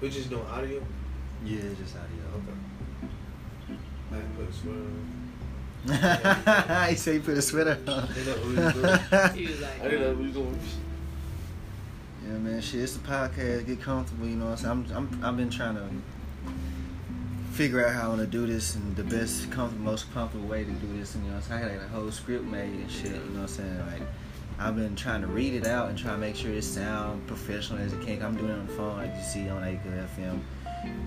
We're just doing audio? Yeah, just audio. Okay. I can put a sweater on. He said he put a sweater on. I didn't know who he was doing. He was like, I didn't know who he was doing. Yeah, man, shit, it's a podcast. Get comfortable, you know what I'm saying? I've been trying to figure out how I want to do this in the best, most comfortable way to do this. And, you know what I'm saying? I had like a whole script made and shit, you know what I'm saying? Like, I've been trying to read it out and try to make sure it sounds professional as it can. I'm doing it on the phone, like you see on Acre FM.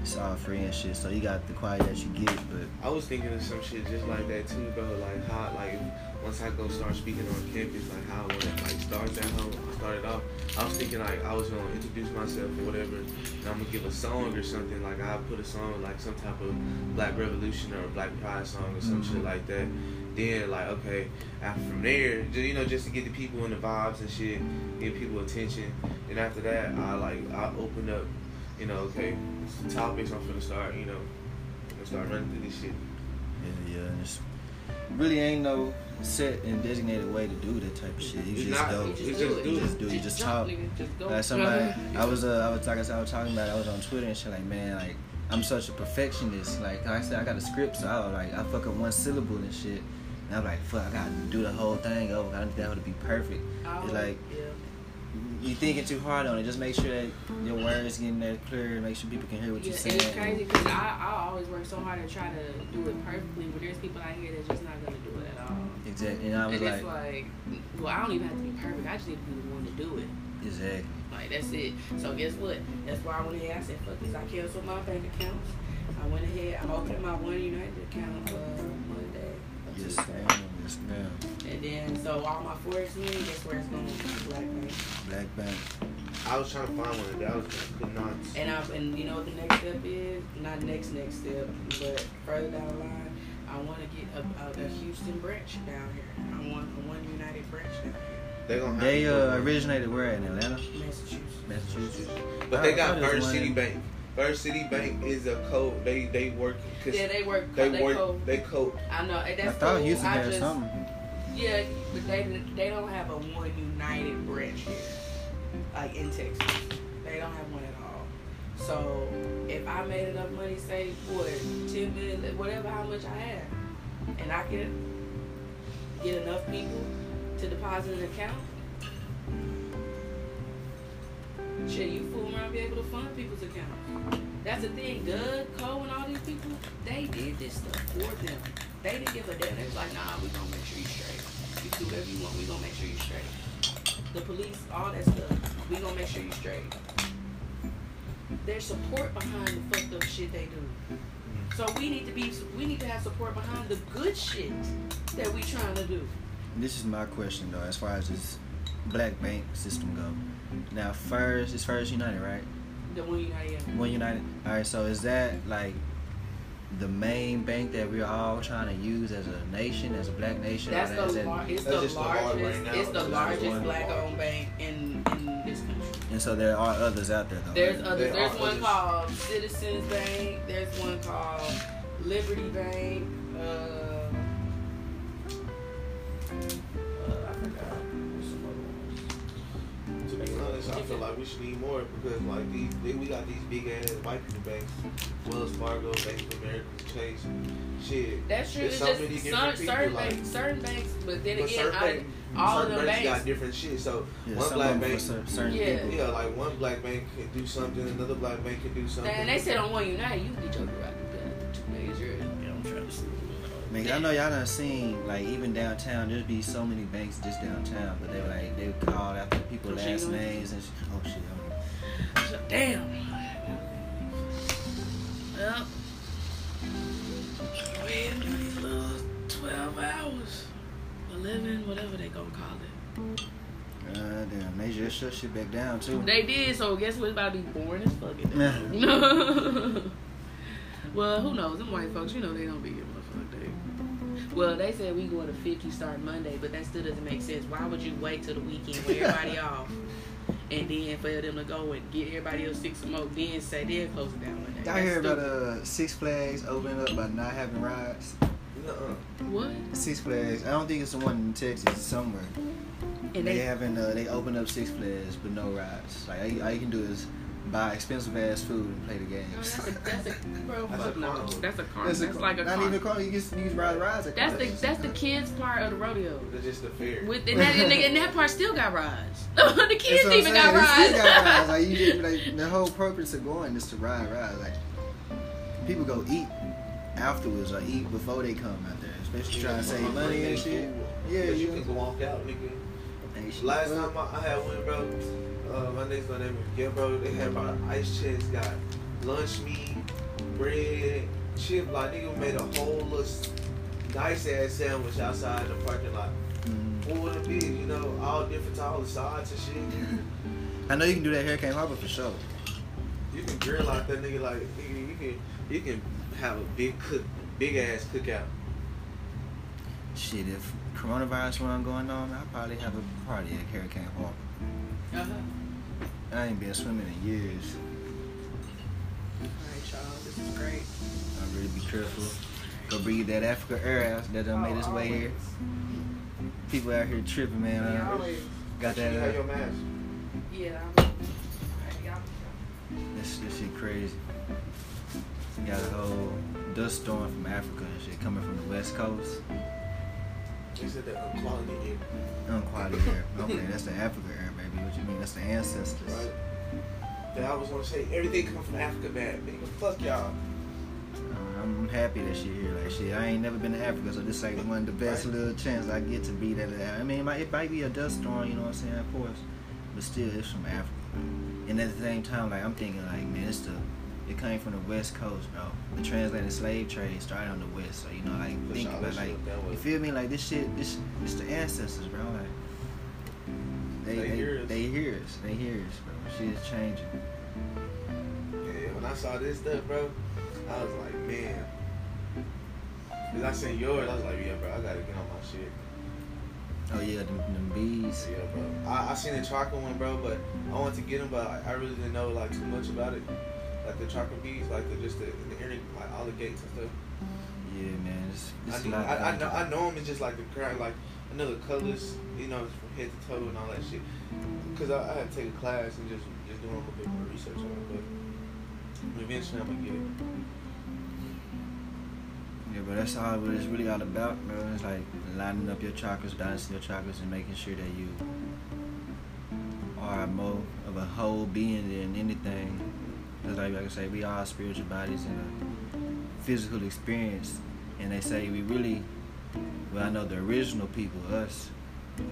It's all free and shit, so you got the quiet that you get. But I was thinking of some shit just like that too, bro. Like how, like once I go start speaking on campus, like how when it like starts at home, I started off. I was thinking like I was gonna introduce myself or whatever, and I'm gonna give a song or something. Like I put a song like some type of Black Revolution or Black Pride song or some shit like that. Then like okay, after from there, you know, just to get the people in the vibes and shit, give people attention. And after that, I open up. You know, okay, some topics I'm finna start, you know, running through this shit. Yeah, it's really ain't no set and designated way to do that type of shit. You just talk. Like somebody, I was talking about, I was on Twitter and shit, like, man, like, I'm such a perfectionist. Like I said, I got a script, so I fuck up one syllable and shit. And I'm like, fuck, I gotta do the whole thing over. I don't think that would be perfect. It's like, yeah. You thinking too hard on it. Just make sure that your words getting that clear. Make sure people can hear what you're saying. It's crazy because I always work so hard to try to do it perfectly, but there's people out here that's just not gonna do it at all. Exactly. And I was like, it's like, well, I don't even have to be perfect. I just need to be the one to do it. Exactly. Like that's it. So guess what? That's why I went ahead. I said, fuck this. I canceled my bank accounts. I went ahead. I opened my One United account Monday. Yes, ma'am. Yes, ma'am. And then, so all my forest means, guess where it's going to be? Black Bank. I was trying to find one of those, but I could not. And you know what the next step is? Not next step, but further down the line, I want to get a Houston branch down here. I want a One United branch down here. They originated where? In Atlanta? Massachusetts. But they got First City Bank. First City Bank is a code. They work. Yeah, they work. They code. I know. And that's I thought cool. Houston I had just, something. Yeah, but they don't have a One United branch here, like in Texas. They don't have one at all. So if I made enough money, say for 10 million, whatever how much I have, and I can get enough people to deposit an account. Shit, you fool around be able to fund people's accounts. That's the thing, Doug, Cole, and all these people, they did this stuff for them. They didn't give a damn. They was like, nah, we gonna make sure you straight. You do whatever you want, we gonna make sure you straight. The police, all that stuff, we gonna make sure you straight. There's support behind the fucked up shit they do. So we need to have support behind the good shit that we trying to do. This is my question though, as far as this Black Bank system go. Now, it's First United, right? The One United. Yeah. One United. All right, so is that like the main bank that we're all trying to use as a nation, as a black nation? It's the largest black-owned bank in this country. And so there are others out there, though. There's one called Citizens Bank. There's one called Liberty Bank. I feel like we should need more because like we got these big ass white people banks, Wells Fargo, Bank of America, Chase, shit. That's true. There's so many different certain banks, like, certain banks, but then again, all of them banks got different shit. So yeah, one black bank, yeah, like one black bank can do something, another black bank can do something. And they said on One United, you get your right to 2 days. I'm trying to sleep. Man, I know y'all done seen, like, even downtown, there'd be so many banks just downtown, but they were like, they would call after people's last names and shit. Oh, shit. I said, damn. Well, we had these little 12 hours, 11, whatever they gonna call it. Damn, they just shut shit back down, too. They did, so guess what? It's about to be boring as fuck. Well, who knows? Them white folks, you know, they don't be here. Well, they said we going to 50 start Monday, but that still doesn't make sense. Why would you wait till the weekend when everybody off, and then for them to go and get everybody else sick some more, then say they'll close it down Monday? Y'all hear about Six Flags opening up by not having rides? What? Six Flags. I don't think it's the one in Texas. It's somewhere. And they open up Six Flags, but no rides. Like all you can do is buy expensive ass food and play the games. No, that's a carnival. That's like a not even a carnival. You just ride. That's the kids part of the rodeo. That's just the fair. And that part still got rides. The kids even got rides. Like you just, like the whole purpose of going is to ride. Like people go eat afterwards or eat before they come out there, especially trying to save money and shit. Yeah, you can go walk out, nigga. Last time I had one, bro. My next door neighbor, yeah, bro. They had about an ice chest, got lunch meat, bread, chip. Like nigga made a whole nice ass sandwich outside the parking lot. Full of beers, you know, all different types of sides and shit. I know you can do that Hurricane Harbor for sure. You can grill out that nigga, like nigga. You can have a big ass cookout. Shit, if coronavirus wasn't going on, I'd probably have a party at Hurricane Harbor. I ain't been swimming in years. Alright, y'all, this is great. I'll really be careful. Go breathe that Africa air out that done made its way here. People out here tripping, man. Yeah, got that. You have your mask. Yeah. This shit crazy. We got a whole dust storm from Africa and shit coming from the West Coast. They said the unquality air. Okay, that's the Africa air, baby. What you mean? That's the ancestors. Right. That I was gonna say everything comes from Africa, bad nigga. Fuck y'all. I'm happy that she here. Like shit, I ain't never been to Africa, so this ain't one of the best little chance I get to be that. I mean, it might be a dust storm, you know what I'm saying? Of course, but still, it's from Africa. And at the same time, like I'm thinking, like man, it came from the West Coast, bro. The transatlantic slave trade started on the West, so you know, like think about, like you feel me, like this shit, it's the ancestors, bro. Like they hear us, bro. Shit is changing. Yeah, when I saw this stuff, bro, I was like, man. 'Cause I seen yours, I was like, yeah, bro, I gotta get on my shit. Oh yeah, them bees. Yeah, bro. I seen the chocolate one, bro, but I wanted to get them, but I really didn't know like too much about it. Like the chocolate bees, like the earring, like all the gates and stuff. Yeah, man. I know them. It's just like the crowd, like I know the colors, you know, from head to toe and all that shit. Cause I had to take a class and just doing a little bit more research on it, but eventually I'm gonna get it. Yeah, but that's all. What it's really all about, bro. It's like lining up your chakras, balancing your chakras, and making sure that you are more of a whole being than anything. Because like I say, we all spiritual bodies in a physical experience. And they say we really, well, I know the original people, us,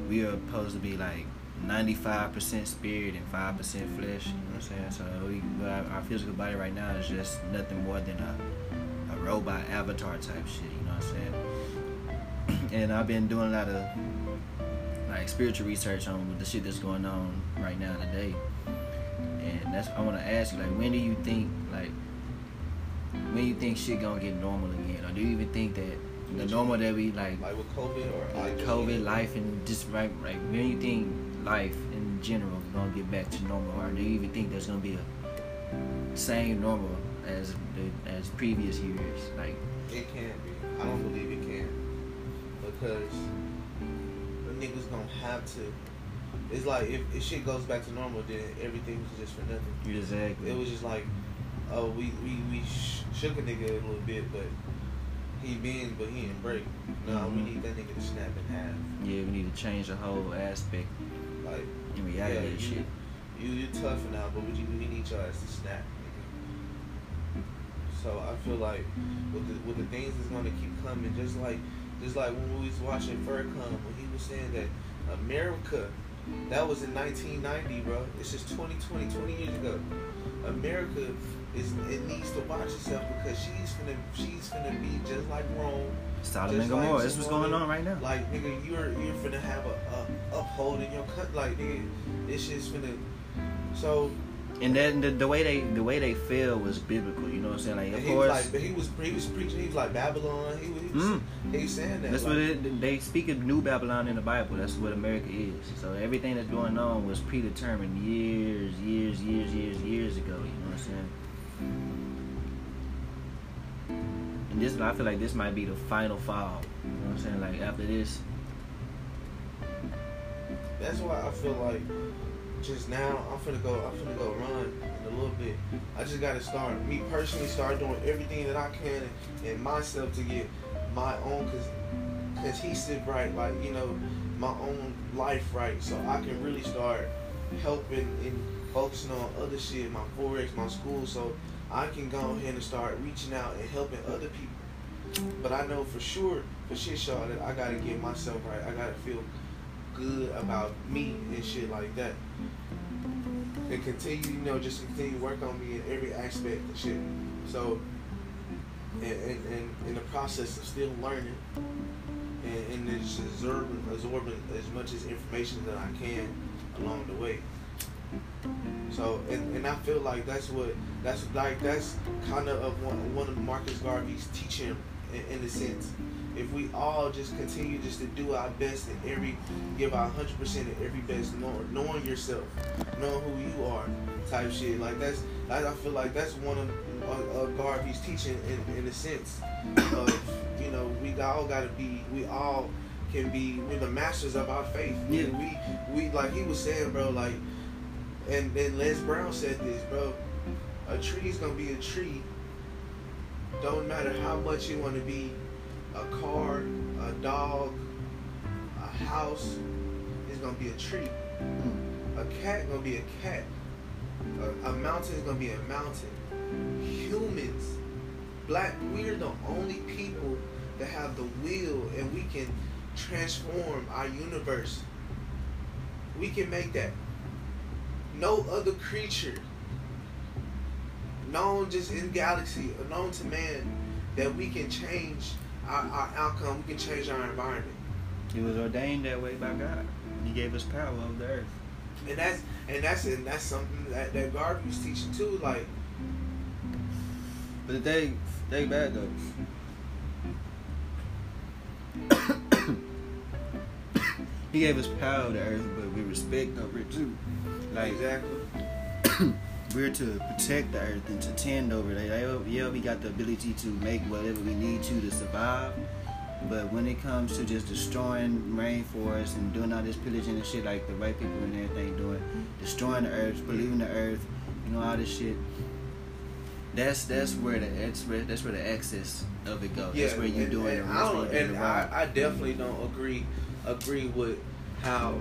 we are supposed to be like 95% spirit and 5% flesh. You know what I'm saying? So our physical body right now is just nothing more than a robot avatar type shit. You know what I'm saying? And I've been doing a lot of like spiritual research on the shit that's going on right now today. And that's I want to ask you, like, when do you think shit gonna get normal again, or do you even think that the normal that we like with COVID or like COVID life and just right, when do you think life in general is gonna get back to normal, or do you even think there's gonna be a same normal as previous years? Like it can't be. I don't believe it can, because the niggas gonna have to. It's like if shit goes back to normal, then everything was just for nothing. Exactly. It was just like, oh, we shook a nigga a little bit, but he bends, but he didn't break. No, we need that nigga to snap in half. Yeah, we need to change the whole aspect. Like in reality, yeah, shit. You're tough now, but we need your ass to snap, nigga. So I feel like with the things that's gonna keep coming, just like when we was watching Furcon, when he was saying that America. That was in 1990, bro. It's just 20 years ago. America needs to watch itself, because she's finna be just like Rome. Solomon Gomorrah. That's what's going on right now. Like nigga, you're finna have a uphold in your cut. Like nigga, it's just finna. So. And then the way they fell was biblical. You know what I'm saying? Like of course. Like, but he was preaching. He was like Babylon. He was saying that. That's like, they speak of New Babylon in the Bible. That's what America is. So everything that's going on was predetermined years ago. You know what I'm saying? And this, I feel like this might be the final fall. You know what I'm saying? Like after this. That's why I feel like just now. I'm finna go run in a little bit. I just gotta start doing everything that I can and myself to get my own cohesive right, like, you know, my own life right, so I can really start helping and focusing on other shit, my forex, my school, so I can go ahead and start reaching out and helping other people. But I know for sure, for shit, y'all, that I gotta get myself right. I gotta feel good about me and shit like that, and continue, you know, just continue to work on me in every aspect and shit. So, and in the process of still learning and just absorbing as much as information that I can along the way. So, and I feel like that's kind of one of Marcus Garvey's teaching in a sense. If we all just continue just to do our best in give our 100% in every best, knowing yourself, knowing who you are, type shit. Like I feel like that's one of Garvey's teaching in a sense of, you know, we all can be, we're the masters of our faith. Yeah. We like he was saying, bro, like, and then Les Brown said this, bro, a tree's gonna be a tree. Don't matter how much you want to be a car, a dog, a house, is gonna be a tree. A cat gonna be a cat. A mountain is gonna be a mountain. Humans, we're the only people that have the will, and we can transform our universe. We can make that. No other creature known just in galaxy, known to man, that we can change our outcome, we can change our environment. It was ordained that way by God. He gave us power over the earth. And that's something that Garvey was teaching too, like. But they bad though. He gave us power over the earth, but we respect over it too. Like, exactly. We're to protect the earth and to tend over it. Yeah, we got the ability to make whatever we need to survive, but when it comes to just destroying rainforests and doing all this pillaging and shit like the white people and everything doing, destroying the earth, polluting the earth, you know, all this shit, that's where the excess of it goes. Yeah, that's where you're doing it. I definitely don't agree with how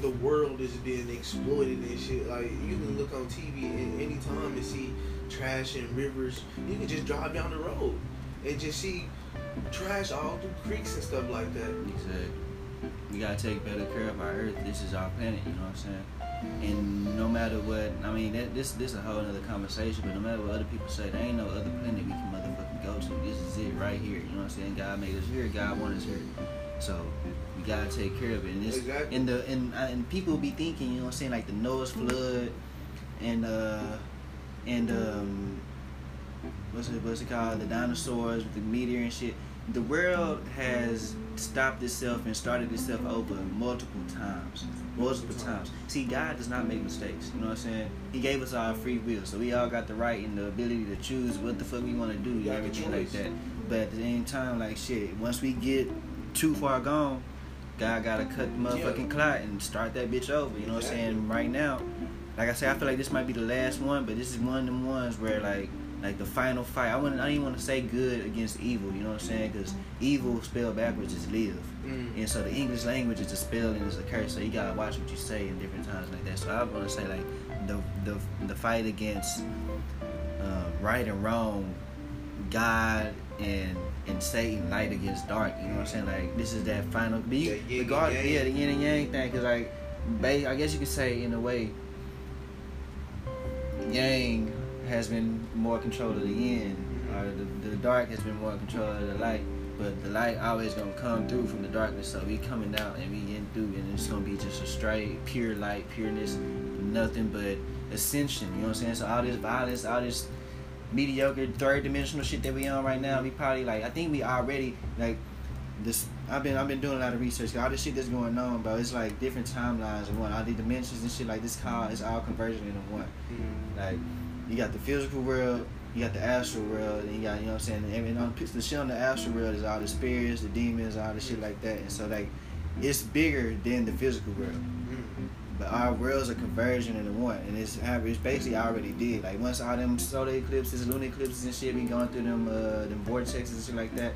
the world is being exploited and shit. Like, you can look on TV at any time and see trash in rivers. You can just drive down the road and just see trash all through creeks and stuff like that. Exactly. We gotta take better care of our earth. This is our planet, you know what I'm saying? And no matter what, I mean, this is a whole other conversation, but no matter what other people say, there ain't no other planet we can motherfucking go to. This is it right here, you know what I'm saying? God made us here, God wanted us here. So we gotta take care of it, and exactly. and people be thinking, you know what I'm saying, like the Noah's flood, and what's it called, the dinosaurs with the meteor and shit. The world has stopped itself and started itself over multiple times. See, God does not make mistakes. You know what I'm saying? He gave us our free will, so we all got the right and the ability to choose what the fuck we want to do and everything like that. But at the same time, like shit, once we get too far gone, God gotta cut the motherfucking clot and start that bitch over. You know what I'm saying? Right now, like I said, I feel like this might be the last one, but this is one of them ones where like the final fight. I don't even want to say good against evil. You know what I'm saying? Because evil spelled backwards is live, and so the English language is a spell and it's a curse. So you gotta watch what you say in different times like that. So I want to say like the fight against right and wrong, God and Satan, light against dark, you know what I'm saying? Like, this is that final beat. The yin and yang thing, because, like, I guess you could say, in a way, yang has been more control of the yin, or the dark has been more control of the light, but the light always gonna come through from the darkness, so we coming out and we in through, and it's gonna be just a straight, pure light, pureness, nothing but ascension, you know what I'm saying? So all this violence, all this mediocre third dimensional shit that we on right now, we probably like, I think we already like this. I've been doing a lot of research. All this shit that's going on, bro, it's like different timelines and one, all the dimensions and shit like this. It's all converging into one. Mm-hmm. Like, you got the physical world, you got the astral world, and you got, you know what I'm saying. And on the shit on the astral world is all the spirits, the demons, all the shit like that. And so like, it's bigger than the physical world. Mm-hmm. But our worlds are converging into one, and it's basically already did. Like once all them solar eclipses, lunar eclipses and shit be going through them vortexes and shit like that,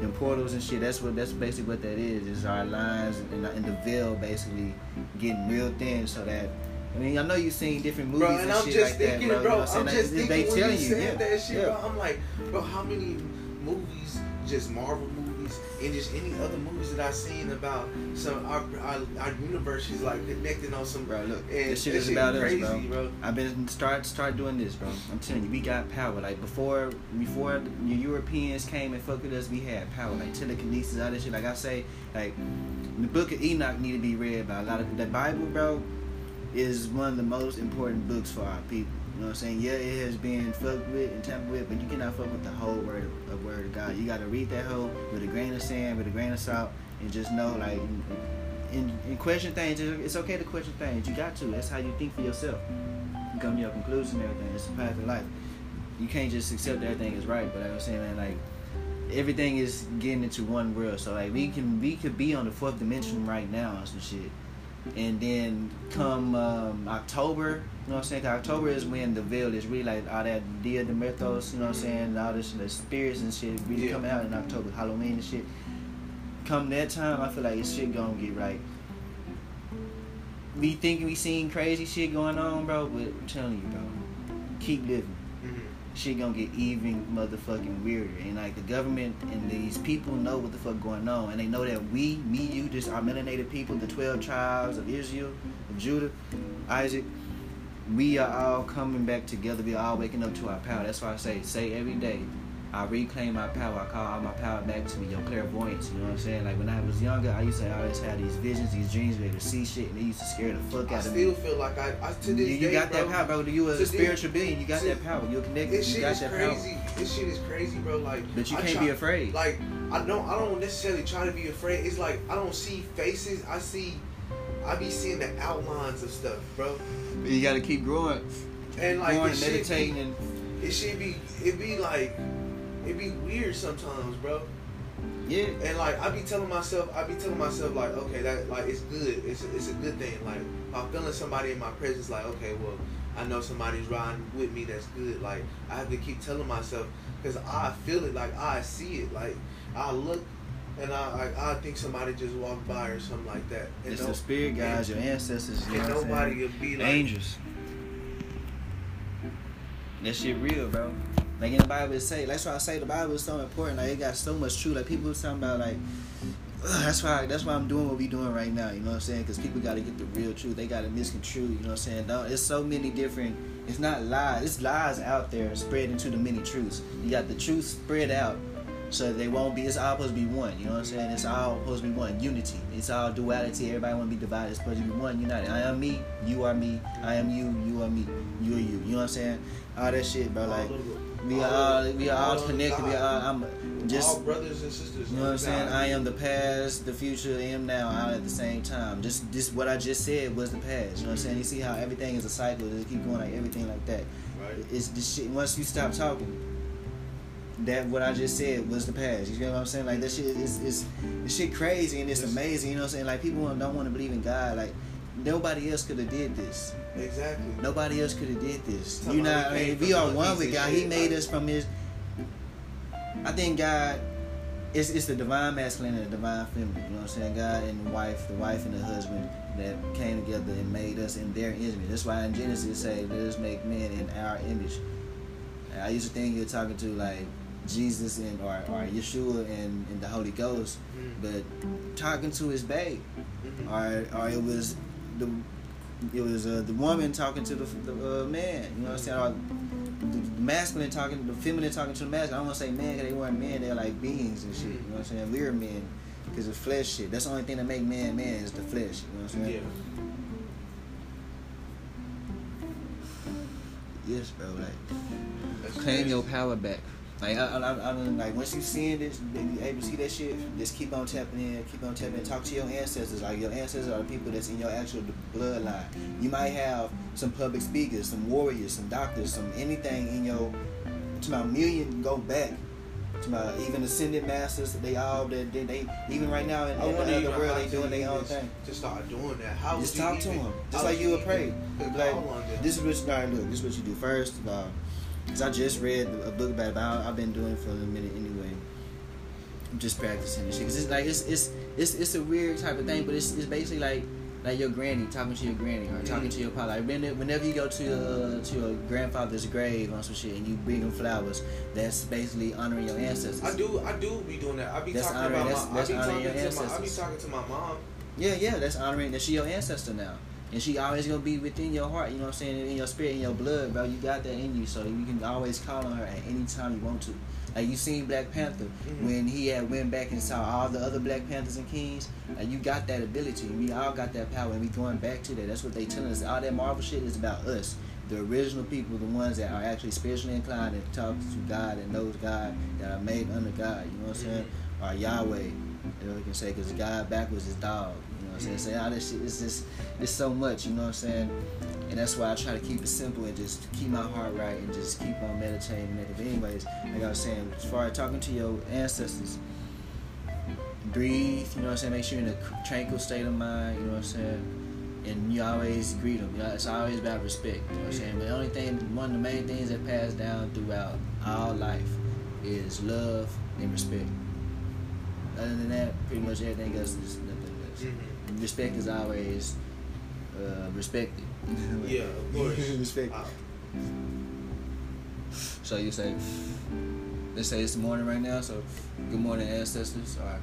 them portals and shit. That's basically what that is. Is our lines and the veil basically getting real thin, so that. I mean, I know you've seen different movies and shit like that, bro. Bro, I'm just thinking, they tell you that shit, bro. I'm like, bro, how many movies, just Marvel movies, and just any other movies that I've seen about some our universe is like connecting on some. Bro, look, this shit is about us, bro. I've been start doing this, bro. I'm telling you, we got power. Like before the Europeans came and fucked with us, we had power. Like telekinesis, all that shit. Like I say, like the Book of Enoch need to be read by a lot of the Bible, bro. Is one of the most important books for our people. You know what I'm saying? Yeah, it has been fucked with and tampered with, but you cannot fuck with the whole word of God. You got to read that whole with a grain of sand, with a grain of salt, and just know, like, and question things. It's okay to question things. You got to. That's how you think for yourself. You come to your conclusion and everything. It's a path of life. You can't just accept everything is right, but like I'm saying, man, like, everything is getting into one world. So, like, we could be on the fourth dimension right now on some shit. And then come October, you know what I'm saying? October is when the veil is really like all that Dia de Muertos, you know what I'm saying? All this the spirits and shit really coming out in October, Halloween and shit. Come that time, I feel like this shit gonna get right. We think we seen crazy shit going on, bro, but I'm telling you, bro, keep living. Shit gonna get even motherfucking weirder, and like the government and these people know what the fuck going on, and they know that we, me, you, just our melanated people, the 12 tribes of Israel, of Judah, Isaac, we are all coming back together. We are all waking up to our power. That's why I say every day, I reclaim my power. I call all my power back to me. Your clairvoyance, you know what I'm saying? Like when I was younger, I used to always have these visions, these dreams, where to see shit, and they used to scare the fuck out of me. I still feel like I to this day, you got that power, bro. You a spiritual being. You got that power. You're connected. This shit is crazy. This shit is crazy, bro. Like, but you can't be afraid. Like I don't necessarily try to be afraid. It's like I don't see faces. I be seeing the outlines of stuff, bro. But you got to keep growing, and like growing, meditating. It be like. It be weird sometimes, bro. Yeah. And like I be telling myself like, okay, that like it's good. It's a good thing. Like if I'm feeling somebody in my presence, like okay, well, I know somebody's riding with me. That's good. Like I have to keep telling myself because I feel it. Like I see it. Like I look and I think somebody just walked by or something like that. And it's the spirit guys, your ancestors. And nobody would be like angels. That shit real, bro. Like in the Bible, it say. That's why I say the Bible is so important. Like it got so much truth. Like people was talking about like, that's why I'm doing what we doing right now. You know what I'm saying? Because people got to get the real truth. They got to misconstrue. You know what I'm saying? It's so many different. It's not lies. It's lies out there spread into the many truths. You got the truth spread out, so they won't be. It's all supposed to be one. You know what I'm saying? It's all supposed to be one unity. It's all duality. Everybody want to be divided. It's supposed to be one united. I am me. You are me. I am you. You are me. You are you. You know what I'm saying? All that shit, bro. Like. We are all connected. All brothers and sisters. You know what I'm saying? I am the past, the future, I am now, all at the same time. Just what I just said was the past. You know what I'm saying? You see how everything is a cycle. It just keep going like everything like that. Right. It's the shit. Once you stop talking, that what I just said was the past. You know what I'm saying? Like that shit is this shit crazy and it's amazing. You know what I'm saying? Like people don't want to believe in God. Like nobody else could have did this. Exactly. Nobody else could have did this. You know, I mean, we are one with God. He made us from His. I think God, it's the divine masculine and the divine feminine. You know what I'm saying? God and the wife and the husband that came together and made us in their image. That's why in Genesis it say, "Let us make man in our image." I used to think you're talking to like Jesus and or Yeshua and the Holy Ghost, but talking to His babe, or it was. It was the woman talking to the man, you know what I'm saying? Or the masculine talking to the feminine, talking to the masculine. I don't want to say man because they weren't men; they're like beings and shit. You know what I'm saying? We are men because of flesh shit. That's the only thing that make man is the flesh. You know what I'm saying? Yeah. Yes, bro. Like claim your power back. Like I mean, like once you seeing this, you able to see that shit. Just keep on tapping in. Talk to your ancestors. Like your ancestors are the people that's in your actual bloodline. You might have some public speakers, some warriors, some doctors, some anything in your. To my million, go back Even ascended masters, they all that they even right now in the world they doing their own thing. To start doing that, how just talk to them, just like you would pray. Like, this is what you gotta do. This is what you do first of all. Cause I just read a book about it. I've been doing it for a minute anyway. I'm just practicing this shit. Cause it's like it's a weird type of thing, but it's basically like your granny talking to your granny or talking to your papa. Like whenever you go to your grandfather's grave on some shit and you bring them flowers, that's basically honoring your ancestors. I do be doing that. I be that's talking honoring, about my, that's I be honoring talking your ancestors. I be talking to my mom. Yeah, that's honoring that she your ancestor now. And she always gonna be within your heart, you know what I'm saying, in your spirit, in your blood, bro. You got that in you, so you can always call on her at any time you want to. Like you seen Black Panther when he had went back and saw all the other Black Panthers and Kings. Like you got that ability. We all got that power, and we going back to that. That's what they telling us. All that Marvel shit is about us, the original people, the ones that are actually spiritually inclined and talk to God and knows God, that are made under God. You know what I'm saying? Or Yahweh, you know what you can say, because God backwards is dog. Say all this shit, it's just, it's so much, you know what I'm saying? And that's why I try to keep it simple and just keep my heart right and just keep on meditating. But anyways, like I was saying, as far as talking to your ancestors, breathe, you know what I'm saying? Make sure you're in a tranquil state of mind, you know what I'm saying? And you always greet them. You know, it's always about respect, you know what I'm saying? But the only thing, one of the main things that pass down throughout all life is love and respect. Other than that, pretty much everything else is nothing else. Respect is always respected. Yeah, of course. Respected. So you say, let's say it's morning right now. So, good morning, ancestors. All right,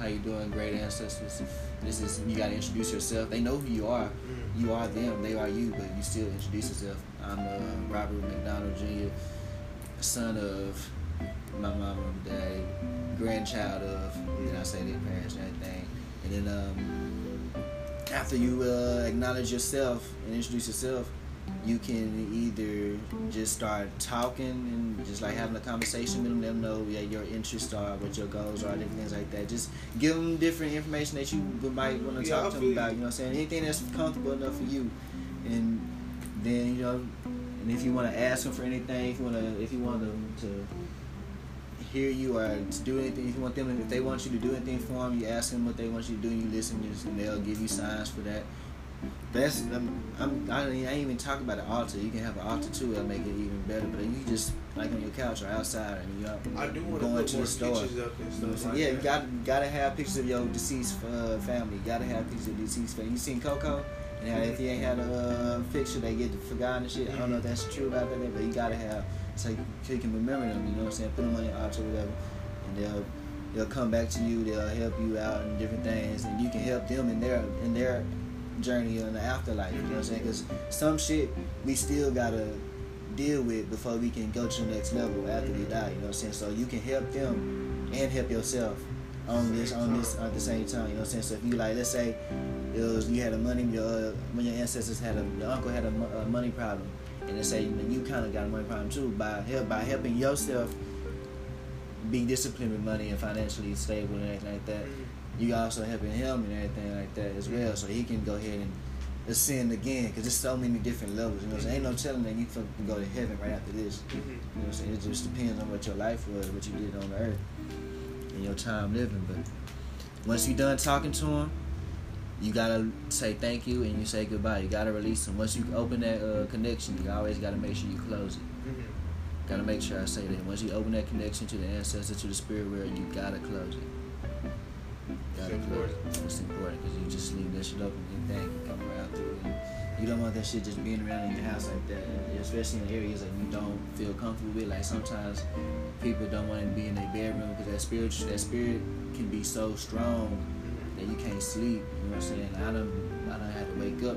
how you doing, great ancestors? This is, you gotta introduce yourself. They know who you are. You are them. They are you. But you still introduce yourself. I'm Robert McDonald Jr., son of my mama and daddy, grandchild of. Then I say their parents and everything. And then after you acknowledge yourself and introduce yourself, you can either just start talking and just like having a conversation with them, let them know your interests are, what your goals are, different things like that. Just give them different information that you might want to talk to them about, you know what I'm saying? Anything that's comfortable enough for you. And then, you know, and if you want to ask them for anything, if you want them to hear you or to do anything, if you want them, if they want you to do anything for them, you ask them what they want you to do, and you listen, and they'll give you signs for that. That's I ain't even talk about an altar. You can have an altar too, that'll make it even better. But you just like on your couch or outside, and you going to the store. Yeah, you gotta have pictures of your deceased family. You gotta have pictures of deceased family. You seen Coco? And how if you ain't had a picture, they get forgotten and shit. I don't know if that's true about that, but you gotta have. So you can remember them, you know what I'm saying? Put them on your altar or whatever, and they'll come back to you. They'll help you out in different things, and you can help them in their journey in the afterlife. You know what I'm saying? Because some shit we still gotta deal with before we can go to the next level after we die. You know what I'm saying? So you can help them and help yourself on this at the same time. You know what I'm saying? So if you like, let's say it was, you had a money, when your ancestors had your uncle had a money problem. And they say you kind of got a money problem too by helping yourself be disciplined with money and financially stable and everything like that. You also helping him and everything like that as well, so he can go ahead and ascend again. Because there's so many different levels. You know, so ain't no telling that you can go to heaven right after this. You know what I'm saying? It just depends on what your life was, what you did on the earth, and your time living. But once you're done talking to him, you gotta say thank you and you say goodbye. You gotta release them. Once you open that connection, you always gotta make sure you close it. Gotta make sure I say that. Once you open that connection to the ancestor, to the spirit world, you gotta close it. It's important. It's important because you just leave that shit open and you think come right out through it. You don't want that shit just being around in your house like that, especially in areas that you don't feel comfortable with. Like sometimes people don't want to be in their bedroom because that spirit can be so strong that you can't sleep, you know what I'm saying? I done had to wake up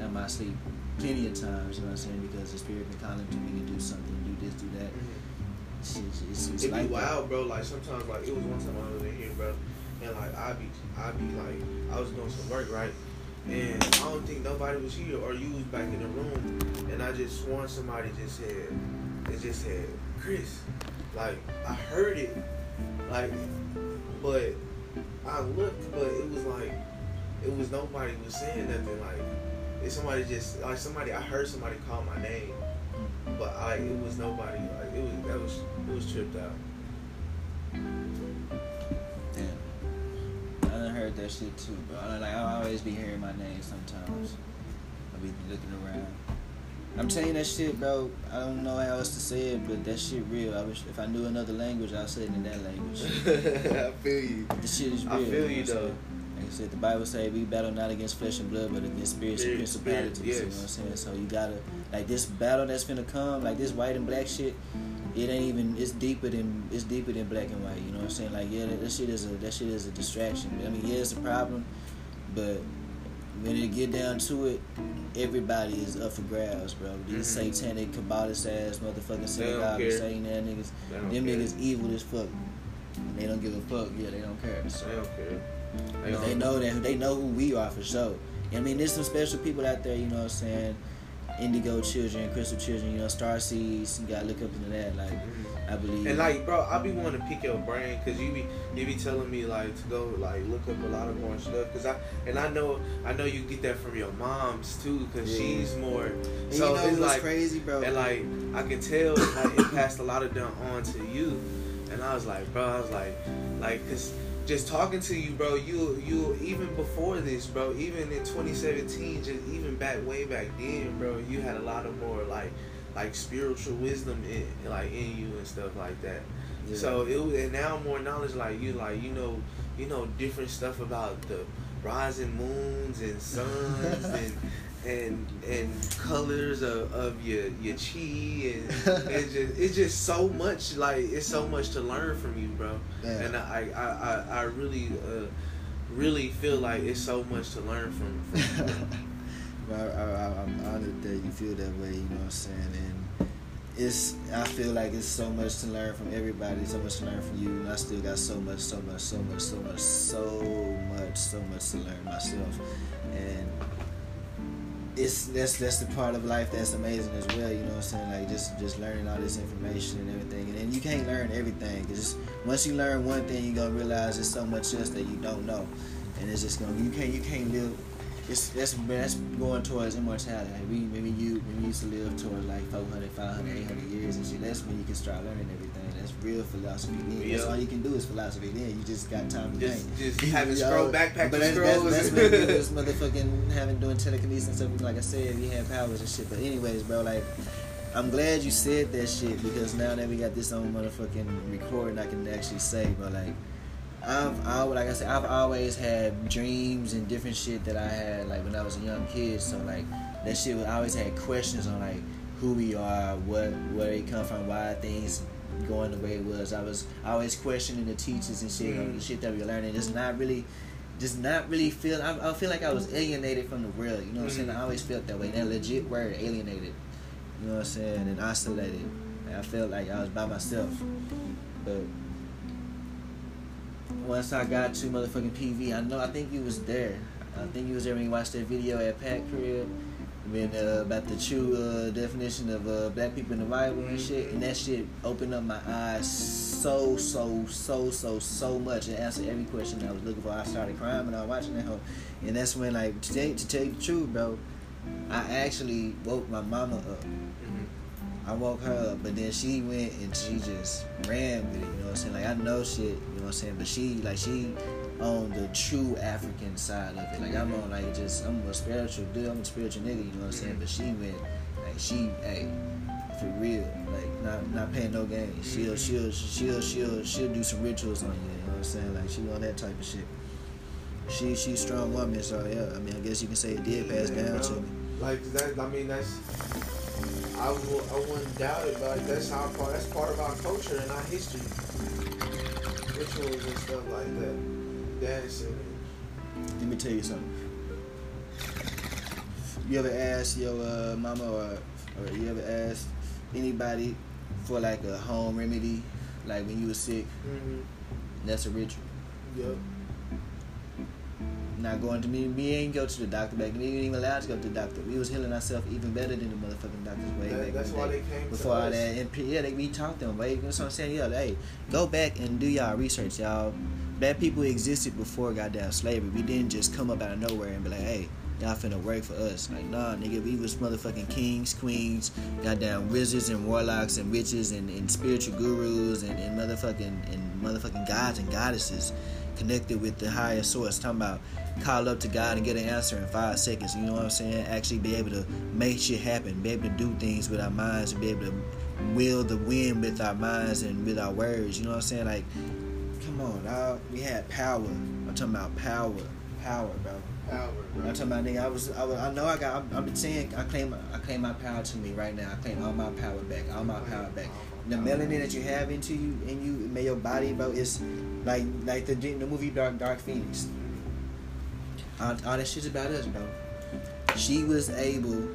at my sleep plenty of times, you know what I'm saying? Because the spirit been calling to me to do something, do this, do that. It's like wild, bro. Like sometimes, like it was one time I was in here, bro, and like I be like I was doing some work, right? And I don't think nobody was here or you was back in the room, and I just sworn somebody just said, it just said, Chris. Like I heard it, like, but. I looked, but it was like, it was nobody was saying nothing. Like, it's somebody just, like somebody, I heard somebody call my name, but it was nobody. Like, it was tripped out. with that shit too, bro. Like, I always be hearing my name sometimes. I be looking around. I'm telling you that shit, bro. I don't know how else to say it, but that shit real. I wish if I knew another language, I'd say it in that language. I feel you. The shit is real. I feel you though. Like I said, the Bible says we battle not against flesh and blood, but against spirits and principalities. Yes. You know what I'm saying? So you gotta, like, this battle that's finna come, like this white and black shit. It ain't even. It's deeper than black and white. You know what I'm saying? Like, yeah, that shit is a distraction. I mean, yeah, it's a problem, but when it get down to it, everybody is up for grabs, bro. These satanic, Kabbalist ass motherfucking synagogue Satan ass niggas. Them niggas evil as fuck. They don't give a fuck. Yeah, they don't care. So. They don't care. They know that. They know who we are for sure. I mean, there's some special people out there. You know what I'm saying? Indigo children, crystal children, you know, star seeds. You gotta look up into that, like, I believe. And like, bro, I be wanting to pick your brain, cause you be telling me like to go like look up a lot of more stuff, cause I know you get that from your moms too, cause she's more. And so you know it's like crazy, bro. And like I can tell, like it passed a lot of them on to you, and I was like, cause just talking to you, bro, you even before this, bro, even in 2017, just even way back then, bro, you had a lot of more like spiritual wisdom in you and stuff like that. Yeah. So and now more knowledge, like you know different stuff about the rising moons and suns and colors of your chi, and it's just so much, like it's so much to learn from you, bro. Yeah. And I really really feel like it's so much to learn from you, bro. I'm honored that you feel that way, you know what I'm saying, and I feel like it's so much to learn from everybody, so much to learn from you, and I still got so much to learn myself. And that's the part of life that's amazing as well, you know what I'm saying? Like just learning all this information and everything, and you can't learn everything. Cause once you learn one thing, you're gonna realize there's so much else that you don't know, and it's just gonna you can't live. That's going towards immortality. Like when you used to live towards like 400, 500, 800 years and shit. That's when you can start learning everything. That's real philosophy. Then that's all you can do is philosophy. Then you just got time to think. Just having scroll backpack. But that's when people was motherfucking having doing telekinesis and stuff. Like I said, we had powers and shit. But anyways, bro, like, I'm glad you said that shit, because now that we got this on motherfucking recording, I can actually say, bro, like, I've always had dreams and different shit that I had, like, when I was a young kid. So, like, that shit, I always had questions on, like, who we are, where it come from, why things going the way it was. I was always questioning the teachers and shit, and the shit that we were learning. Just not really feel, I feel like I was alienated from the world, you know what I'm saying? I always felt that way, that legit word, alienated, you know what I'm saying, and isolated. Like, I felt like I was by myself, but once I got to motherfucking PV, I think you was there when you watched that video at Pat Crib, about the true definition of black people in the Bible and shit, and that shit opened up my eyes so much and answered every question I was looking for. I started crying when I was watching that whole, and that's when, like, today, to tell you the truth, bro, I actually woke my mama up. I woke her up, but then she went and she just ran with it, you know what I'm saying? Like, I know shit, you know what I'm saying? But she on the true African side of it. Like, I'm on, like, just, I'm a spiritual dude, I'm a spiritual nigga, you know what I'm saying? But she went, like, hey, for real, like, not paying no game. She'll do some rituals on you, you know what I'm saying? Like, she on that type of shit. She's strong woman, so yeah, I mean, I guess you can say it did pass down to me. Like, that, I mean, that's, I wouldn't doubt it, but that's part of our culture and our history. Rituals and stuff like that. Dancing. Let me tell you something. You ever ask your mama or you ever ask anybody for like a home remedy, like when you were sick? Mm-hmm. That's a ritual. Yep. Not going to me. We ain't go to the doctor back. We ain't even allowed to go to the doctor. We was healing ourselves even better than the motherfucking doctors way back. That's why they came before all that. And yeah, we taught them. Right? You know what I'm saying? Yeah, hey, go back and do y'all research, y'all. Black people existed before goddamn slavery. We didn't just come up out of nowhere and be like, hey, y'all finna work for us. Like, nah, nigga, we was motherfucking kings, queens, goddamn wizards and warlocks and witches and spiritual gurus and motherfucking gods and goddesses. connected with the higher source. Talking about call up to God and get an answer in 5 seconds. You know what I'm saying? Actually be able to make shit happen. Be able to do things with our minds. And be able to will the wind with our minds and with our words. You know what I'm saying? Like, come on, dog. We had power. I'm talking about power. Power, bro. Power, bro. I'm talking about, nigga, I know I got, I'm saying, I claim my power to me right now. I claim all my power back. All my power back. The melanin that you have in you, may your body, bro, it's like the movie Dark Phoenix. All that shit's about us, bro. She was able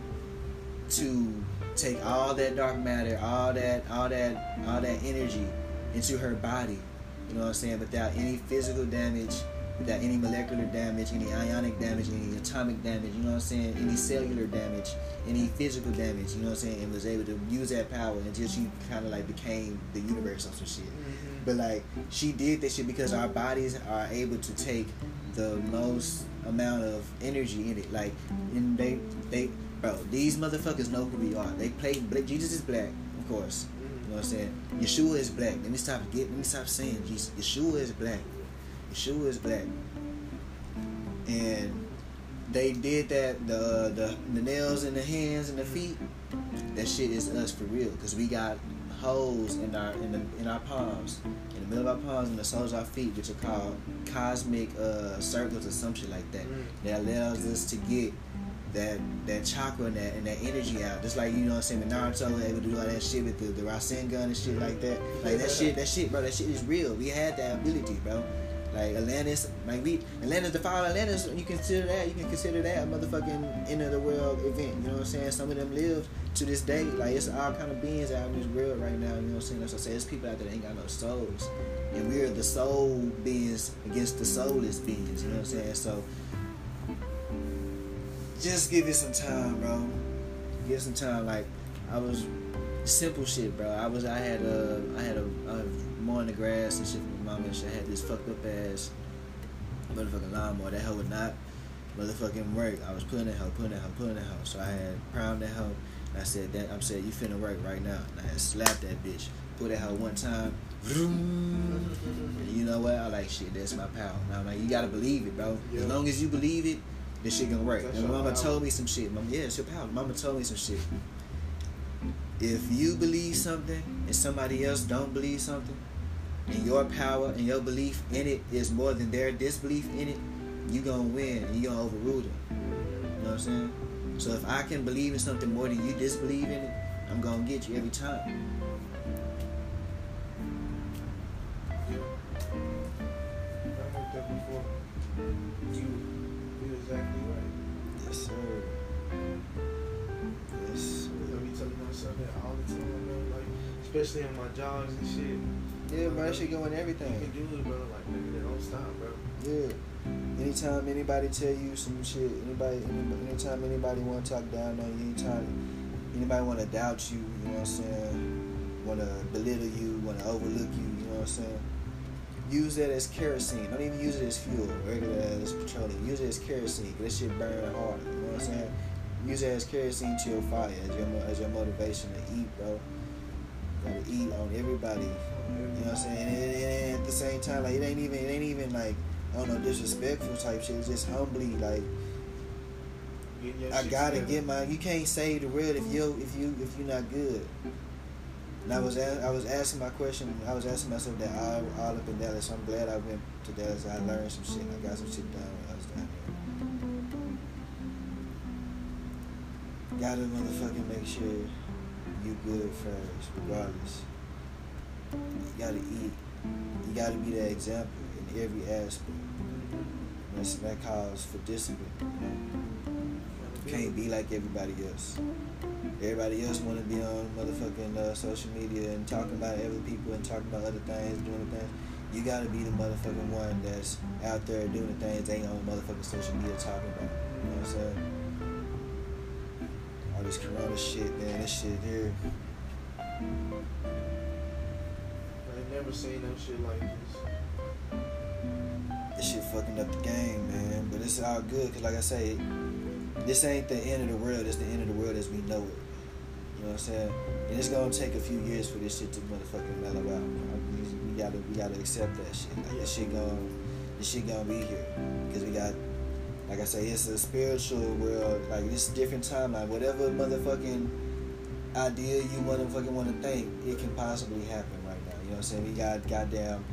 to take all that dark matter, all that energy into her body. You know what I'm saying? Without any physical damage, without any molecular damage, any ionic damage, any atomic damage, you know what I'm saying, any cellular damage, any physical damage, you know what I'm saying, and was able to use that power until she kind of like became the universe or some shit. Mm-hmm. But like, she did that shit because our bodies are able to take the most amount of energy in it. Like, and they bro, these motherfuckers know who we are. They play, Jesus is black, of course. You know what I'm saying? Yeshua is black. Let me stop saying Jesus. Yeshua is black. Yeshua is black. And they did that, the nails in the hands and the feet. That shit is us for real, because we got holes in our palms, in the middle of our palms and the soles of our feet, which are called cosmic circles or some shit like that. That allows us to get that chakra and that energy out. Just like, you know what I'm saying, Minato was able to do all that shit with the Rasengan and shit like that. Like, that shit is real. We had that ability, bro. Like Atlantis, the fall of Atlantis, you can consider that a motherfucking end of the world event. You know what I'm saying? Some of them live to this day. Like, it's all kind of beings out in this world right now. You know what I'm saying? That's what I say. There's people out there that ain't got no souls, and we're the soul beings against the soulless beings. You know what I'm saying? So just give it some time, bro. Give some time. Like, I was simple shit, bro. I had a mowing the grass and shit. I had this fucked up ass motherfucking lawnmower. That hoe would not motherfucking work. I was pulling that hoe. So I had primed that hoe, and I said, you finna work right now. And I had slapped that bitch. Pulled that hoe one time. And you know what? I like, shit, that's my power. And I'm like, you gotta believe it, bro. Yeah. As long as you believe it, this shit gonna work. That's, and my mama told me some shit. It's your power. Mama told me some shit. If you believe something and somebody else don't believe something, and your power and your belief in it is more than their disbelief in it, you gonna win and you gonna overrule them. You know what I'm saying? So if I can believe in something more than you disbelieve in it, I'm gonna get you every time. I heard that before. You're exactly right. Yes, sir. Yes, sir. I'll be telling myself that all the time, bro. Like, especially in my jobs and shit. Yeah, bro, that shit go in everything. You can do it, bro. Like, nigga, they don't stop, bro. Yeah. Anytime anybody tell you some shit, anytime anybody want to talk down on you, anytime anybody want to doubt you, you know what I'm saying, want to belittle you, want to overlook you know what I'm saying, use that as kerosene. Don't even use it as fuel, regular as petroleum. Use it as kerosene, because that shit burn hard. You know what I'm saying? Use it as kerosene to your fire, as your motivation to eat, bro. Gotta eat on everybody. You know what I'm saying? And at the same time, like, it ain't even like, I don't know, disrespectful type shit. It's just humbly like, I gotta get my. You can't save the world if you're not good. And I was asking my question. I was asking myself that all up in Dallas. I'm glad I went to Dallas. I learned some shit. I got some shit done when I was down there. Gotta motherfucking make sure you good first, regardless. You gotta eat. You gotta be that example in every aspect. That calls for discipline. You can't be like everybody else. Everybody else wanna be on motherfucking social media and talking about other people and talking about other things, doing things. You gotta be the motherfucking one that's out there doing the things they on motherfucking social media talking about. You know what I'm saying? All this Corona shit, man. This shit here. I never seen no shit like this. This shit fucking up the game, man. But it's all good, because like I say, this ain't the end of the world. It's the end of the world as we know it. You know what I'm saying? And it's gonna take a few years for this shit to motherfucking mellow out. We gotta accept that shit. Like, this shit gonna this shit gonna be here. Because we got, like I say, it's a spiritual world. Like, this different timeline. Whatever motherfucking idea you motherfucking want to think, it can possibly happen right now. You know what I'm saying? We got goddamn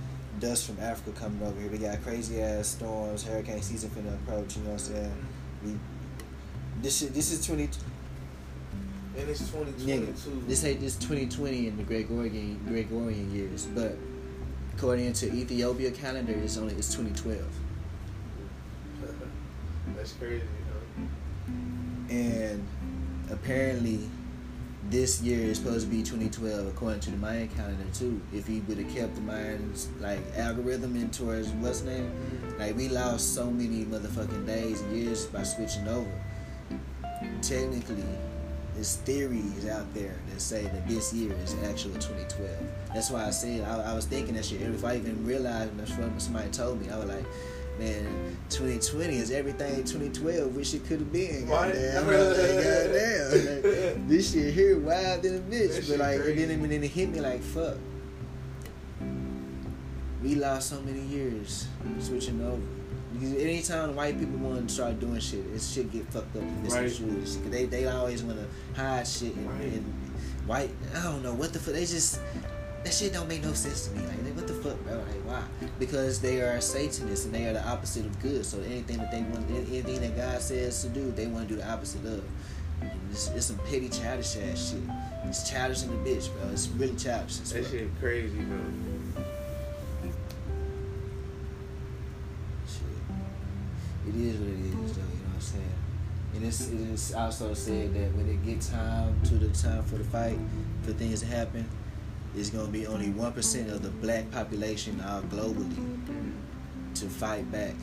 dust from Africa coming over here. We got crazy ass storms. Hurricane season finna approach. You know what I'm saying? This is 20. And it's 2022. Nigga, this 2020 in the Gregorian years, but according to Ethiopia calendar, it's 2012. That's crazy, huh? And apparently, this year is supposed to be 2012 according to the Mayan calendar too. If he would have kept the Mayan's like algorithm in towards what's name, like we lost so many motherfucking days and years by switching over. Technically. There's theories out there that say that this year is actually 2012. That's why I said I was thinking that shit. If I even realized when somebody told me, I was like, man, 2020 is everything 2012 wish it could have been. Goddamn, like, goddamn. This shit here wild than a bitch. That but like crazy. And then it hit me like, fuck. We lost so many years switching over. Anytime white people want to start doing shit, this shit get fucked up in this situation. Right. They always want to hide shit and white. I don't know what the fuck. That shit don't make no sense to me. Like what the fuck, bro? Like why? Because they are Satanists and they are the opposite of good. So anything that God says to do, they want to do the opposite of. And it's some petty childish ass shit. It's childish in the bitch, bro. It's really childish. That fuck. Shit crazy, bro. It is what it is, though, you know what I'm saying? And it is also said that when it gets time for the fight, for things to happen, it's going to be only 1% of the black population out globally to fight back.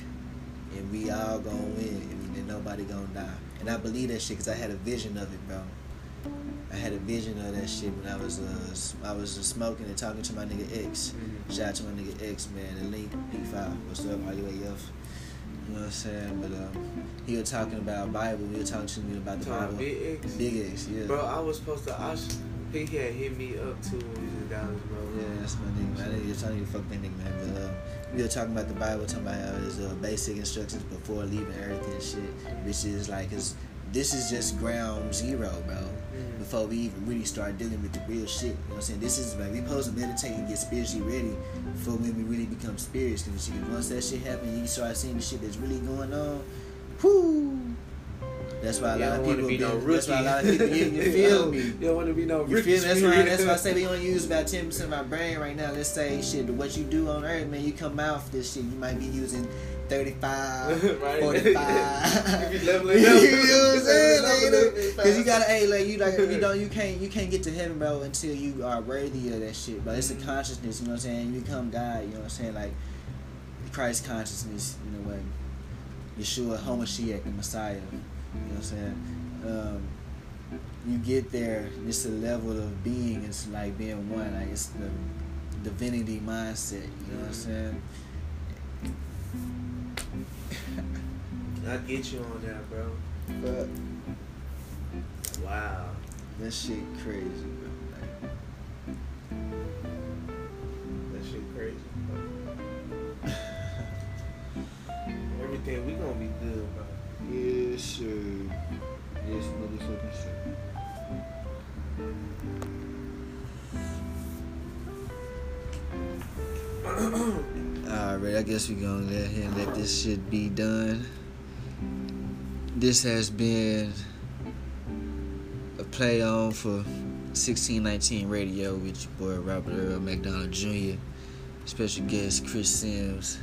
And we all going to win, and nobody going to die. And I believe that shit because I had a vision of it, bro. I had a vision of that shit when I was smoking and talking to my nigga X. Shout out to my nigga X, man. The link, P5. What's up, RUAF? You know what I'm saying? But he was talking about Bible. He was talking to me about the Bible. Big X, yeah. Bro, I was supposed to. He had hit me up too when he was down, bro. Yeah, that's my nigga. Man. I need to fuck that nigga, man. But we were talking about the Bible, talking about how his basic instructions before leaving Earth and shit, which is like, this is just ground zero, bro. Mm-hmm. Before we even really start dealing with the real shit. You know what I'm saying? This is like, we supposed to meditate and get spiritually ready for when we really become spirits. Because once that shit happens, you start seeing the shit that's really going on. Whoo! That's why a lot of people. That's why a lot of people. You feel me? You don't want to be no rookie. You feel me? That's why I say we only use about 10% of our brain right now. Let's say shit. What you do on Earth, man. You come out for this shit. You might be using 35, 45. You be leveling up. You know what I'm saying? Because you gotta, hey, like you can't get to heaven, bro, until you are worthy of that shit, bro. It's a consciousness. You know what I'm saying? You become God. You know what I'm saying? Like Christ consciousness in a way. Yeshua, Homashiach, the Messiah. You know what I'm saying? You get there, it's a level of being, it's like being one, like it's the divinity mindset, you know what I'm saying? I get you on that, bro. But wow. That shit crazy, bro. Like, that shit crazy, bro. Everything, we gonna be good, bro. Yes, sir. Yes, motherfucking sir. Alright, I guess we're gonna let this shit be done. This has been a play on for 1619 Radio with your boy Robert Earl McDonald Jr. Special guest Chris Sims.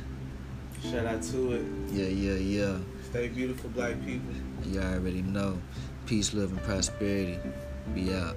Shout out to it. Yeah. Stay beautiful, black people. You already know. Peace, love, and prosperity. Be out.